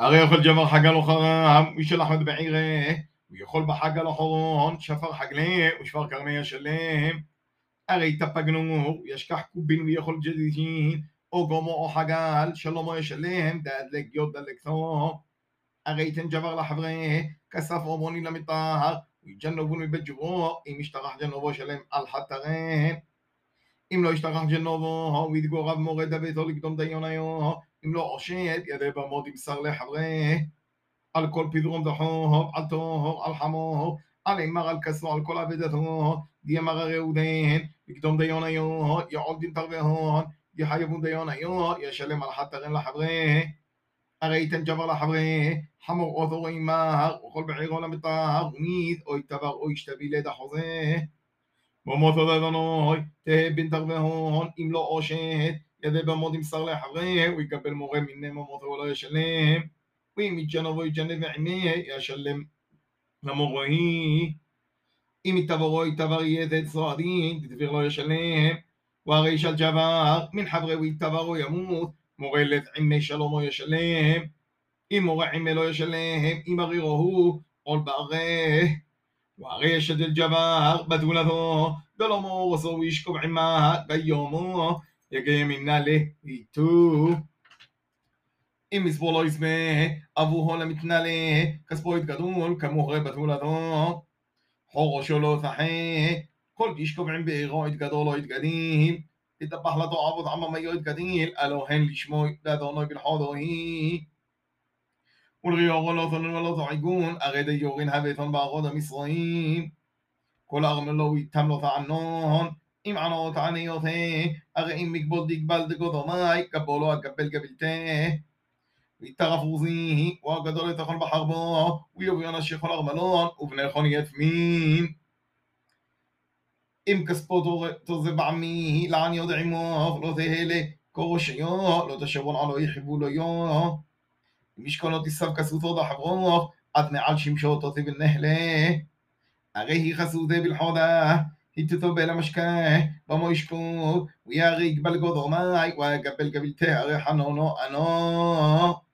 הרי אוכל ג'מר חג הלוחרם, וישל אחמד בעירה, ויכול בחג הלוחרון, שפר חגליהם, ושפר קרמיה שלם. הרי תפגנור, ישכח קובין ויכול ג'דישין, או גומו או חגל, שלומו ישלם, דאדלק יוד דלקתו. הרי תן ג'בר לחברה, כסף עומוני למטהר, ויג'נובון מבית ג'ברו, אם ישתרח ג'נובו שלם על חתרם. אם לא ישתרח ג'נובו, ויתגורב מורד ביתו לקדום דיוניו, אם לא עושד, ידי במות ימסר לחברה, על כל פדרום דחור, על טהור, על חמור, על אמר, על כסו, על כל עבדתו, דיימר הראודן, וקדום דיון היון, יעוד דין תרווהון, יחייבון דיון היון, ישלם על חתרן לחברה, הרי ייתן ג'בר לחברה, חמור עוטור אימר, וכל בעירו למטר, ומיד, או יתבר, או ישתבי לדע חוזה, במות הדדנוי, תהב בן תרווהון, אם לא עושד, ידי במות ימסר לחברה, הוא יקבל מורה מנה ממות ולא ישלם, ואם יתג'נב או יתג'נב ועמיה, ישלם למורהי. אם יתברו יתבר יתת סועדין, תדביר לא ישלם, והרי של ג'בר, מן חברה ויתברו ימות, מורה לדעמי שלום או ישלם, אם מורה עמי לא ישלם, אם הרירו הוא, עול בערה, והרי ישדל ג'בר, בדולתו, דלום אורסו וישקוב עמה, ביומו, יגיע ימינה לאיתו. אם מסבור לא יסמה, אבוהו למתנלה, כספו יתגדול, כמוהרי בתולתו. חורשו לא תחי, כל ישקובעים בעירו יתגדול או יתגדיל. יתפח לתו עבוד עממיו יתגדיל, אלוהן לשמו יתדעונו בלחודוי. ולריורו לא תנון ולא תעיגון, הרי די יורין הביתון בערוד המסרעים. כל ארמלו יתם לו תענון. אם ענות עניות, הרי אם מקבוד יגבל דגודו מי, קבולו הקבל גבלתה. ויתרף רוזי, והגדול יתכון בחרבו, ויוביון השכון ארמלון, ובנכון יתמין. אם כספו תוזב עמי, לעניות עמו, לא תהלה, כורשיו, לא תשבון עלוי חיבולויו. אם ישכונות יסב כסותו דחברו, עד מעל שמשו תותי בנהלה. הרי היא חסותה בלחודה. יתתובל למשקה, במו ישקוב, וירי יגבל גודו מי, ויגבל גבלתה, הרי חנונו אנו.